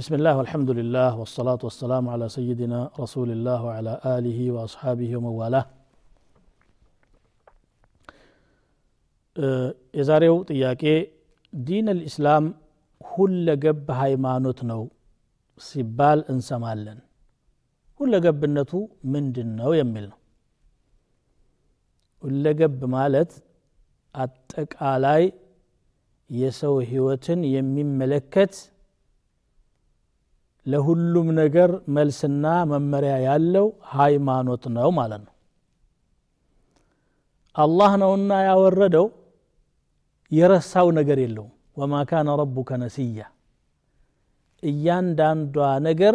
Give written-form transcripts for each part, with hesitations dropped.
بسم الله والحمد لله والصلاة والسلام على سيدنا رسول الله وعلى آله وأصحابه وموالاه يزاريو تياكي دين الإسلام هل قب هايمانوتنو سيبال انسمالن هل قب النتو من دنو يملنو هل قب مالت اتك آلاي يسو هيوتن يمين ملكت ለሁሉም ነገር መልስና መመሪያ ያለው ሃይማኖት ነው ማለት ነው። አላህ ነውና ያወረደው የረሳው ነገር የለው። وما كان ربك نسيا እያንዳንዷ ነገር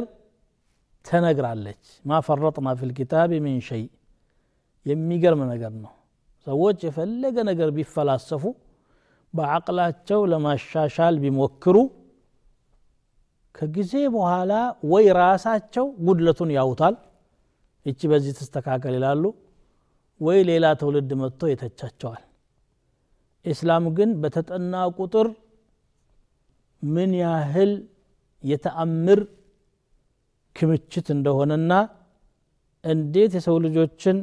ተነግራለች። ما فرطنا في الكتاب من شيء የሚገርም ነገር ነው። ሰዎች የፈለገ ነገር ቢፈላሰፉ በአቅላቸው ለማሻሻል ቢሞክሩ ከጊዜ በኋላ ወይ ራሳቸው ጉድለቱን ያውታል እቺ በዚህ ተስተካከለ ይላሉ ወይ ሌላ ተውልድ መጥቶ የተቻቻዋል። እስላም ግን በተጠና ቁጥር ምን ያህል የተአምር ክምችት እንደሆነና እንዴት የሰው ልጆችን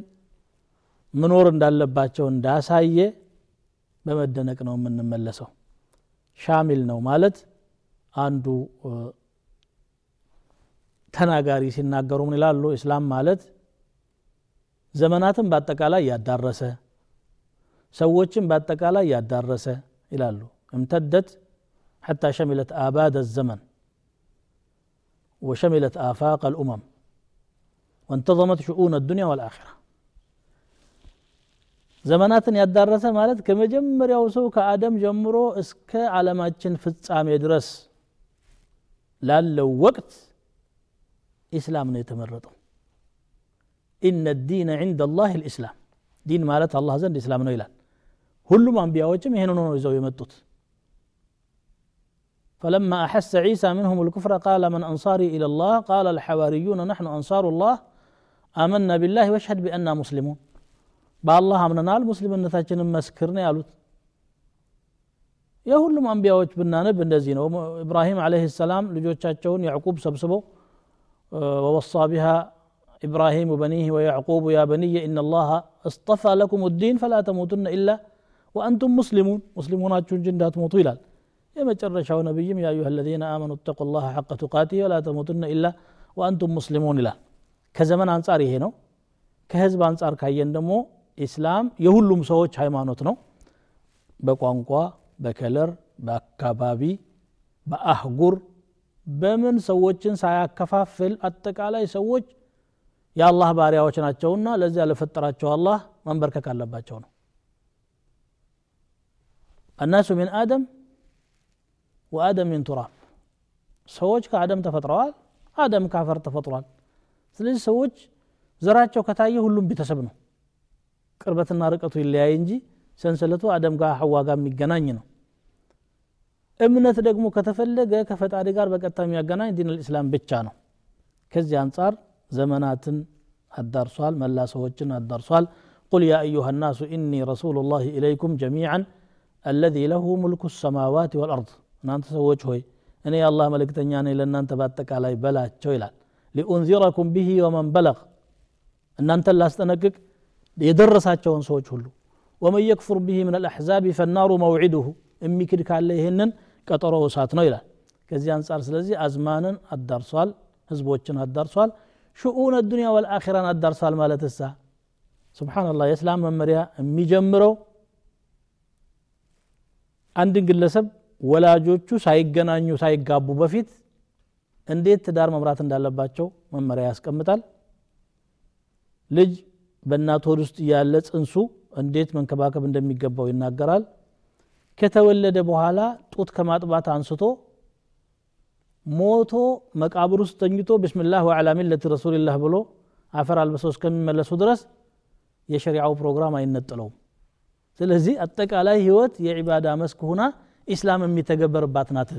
መኖር እንዳለባቸው እንዳሳየ በመደነቅ ነው የምንመለሰው። ሻሚል ነው ማለት አንዱ ተናጋሪ ሲናገሩ ምን ይላሉ? እስላም ማለት ዘመናትን በአጠቃላይ ያዳረሰ ሰዎችን በአጠቃላይ ያዳረሰ ይላሉ። امتدت حتى شملت آباد الزمن وشملت آفاق الأمم وانتظمت شؤون الدنيا والآخرة ዘመናትን ያዳረሰ ማለት ከመጀመሪያው ሰው ከአደም ጀምሮ እስከ ዓለማችን ፍጻሜ ድረስ ላለው ወቅት እስላም ነው የተመረጠው። ان الدين عند الله الاسلام دين ማለት አላህ ዘንድ እስላም ነው ይላል። ሁሉም አንቢያዎችም ይሄንን ነው ይዘው የመጡት። فلما احس عيسى منهم الكفر قال من انصاري الى الله قال الحواريون نحن انصار الله آمنا بالله واشهد باننا مسلمون በአላህ አምነናል ሙስሊምነታችንን መስክርነ ያሉት የሁሉም አንቢያዎች ብናነብ እንደዚህ ነው። ኢብራሂም አለይሂ ሰላም ልጆቻቸውን ያዕቆብ ሰብስቦ ووصى بها ابراهيم وبنيه ويعقوب يا بني ان الله اصطفى لكم الدين فلا تموتن الا وانتم مسلمون مسلموناتكم جندات موتوا ይላል። የመጨረሻው ነብይም يا ايها الذين امنوا اتقوا الله حق تقاته ولا تموتن الا وانتم مسلمون ይላል። ከዘመን አንጻር ይሄ ነው። ከህዝብ አንጻር ካየን ደሞ እስላም የሁሉም ሰዎች ሃይማኖት ነው። በቋንቋ በከለር በአካባቢ በአህጉር በምን ሰዎችን ሳይከፋፍል አጠቃላይ ሰዎች ያላህ ባሪያዎች ናቸውና ለዚያ ለፈጠራቸው አላህ መንበርከክ አለባቸው ነው። الناس من آدم وآدم من تراب ሰዎች ከአደም ተፈጥረዋል አደም ካፈር ተፈጥሯል። ስለዚህ ሰዎች ዘራቸው ከታየ ሁሉም ቢተሰብ ነው። ቅርበትና ርቀቱ ይለያይ እንጂ ሰንሰለቱ አደም ጋር ሐዋ ጋር የሚገናኝ ነው። እምነት ደግሞ ከተፈለገ ከፈጣሪ ጋር በቀጥታ የሚያገናኝ ዲን الاسلام ብቻ ነው። ከዚህ አንፃር ዘመናትን አዳርሷል መላ ሰዎችን አዳርሷል። قل يا ايها الناس اني رسول الله اليكم جميعا الذي له ملك السماوات والارض እናንተ ሰዎች ሆይ እኔ ያላህ መልእክተኛ ነኝ ለእናንተ በአጠቃላይ በላቸው ይላል። لانذركم به ومن بلغ እናንተ ላስጠነቅቅ የደረሳቸውን ሰዎች ሁሉ ومن يكفر به من الاحزاب فالنار موعده የሚክድ ካለ ይሄንን ቀጠሮ እሳት ነው ይላል። ከዚህ አንፃር ስለዚህ አዝማንን አዳርሷል ህዝቦችን አዳርሷል شؤون الدنيا والاخره አዳርሷል ማለት እሳ سبحان الله የእስላም መመሪያ የሚጀምረው አንድ ግለሰብ ወላጆቹ ሳይገናኙ ሳይጋቡ በፊት እንዴት ትዳር መምራት እንዳለባቸው መመሪያ ያስቀምጣል። ልጅ በእናት ሆድ ውስጥ ያለ ጽንሱ እንዴት መንከባከብ እንደሚገባው ይናገራል። ከተወለደ በኋላ ጡት ከማጥባት አንስቶ ሞቶ መቃብር ውስጥ ተኝቶ ቢስሚላህ ወዐላ ሚለት ረሱልላህ ብሎ አፈር አልብሶ እስከሚመለሱ ድረስ የሸሪዓው ፕሮግራም አይነጥለው። ስለዚህ አጠቃላይ ህይወት የዒባዳ መስክ ሆና እስላም የሚተገበርባት ናት።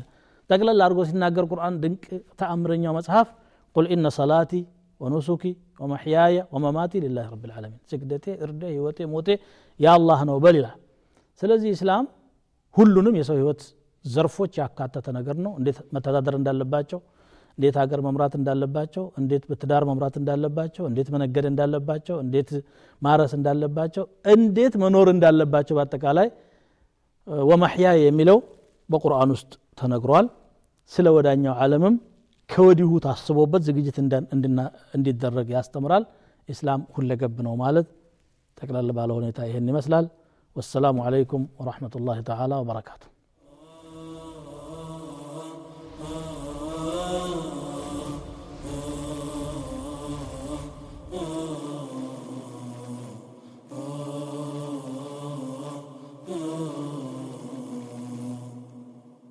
ጠቅለል አድርጎ ሲናገር ቁርአን ድንቅ ተአምረኛው መጽሐፍ ቁል ኢነ ሰላቲ ونسكي ومحياي ومماتي لله رب العالمين سجدتي اردي هوتي موتي يا الله ነው በልላ። ስለዚህ እስላም ሁሉንም የሰው ህይወት ዘርፎች ያካተተ ነገር ነው። እንዴት መተዳደር እንዳለባቸው እንዴት ሀገር መምራት እንዳለባቸው እንዴት በትዳር መምራት እንዳለባቸው እንዴት መነገድ እንዳለባቸው እንዴት ማራስ እንዳለባቸው እንዴት መኖር እንዳለባቸው በአጠቃላይ ወመህያ የሚለው በቁርአን ውስጥ ተነግሯል ስለወዳኛው ዓለምም ከወዲሁ ታስቦበት ዝግጅት እንዲደረግ ያስተምራል እስላም ሁለገብ ነው ማለት ተቀላል ባለ ሁኔታ ይሄን ይመስላል والسلام عليكم ورحمة الله تعالى وبركاته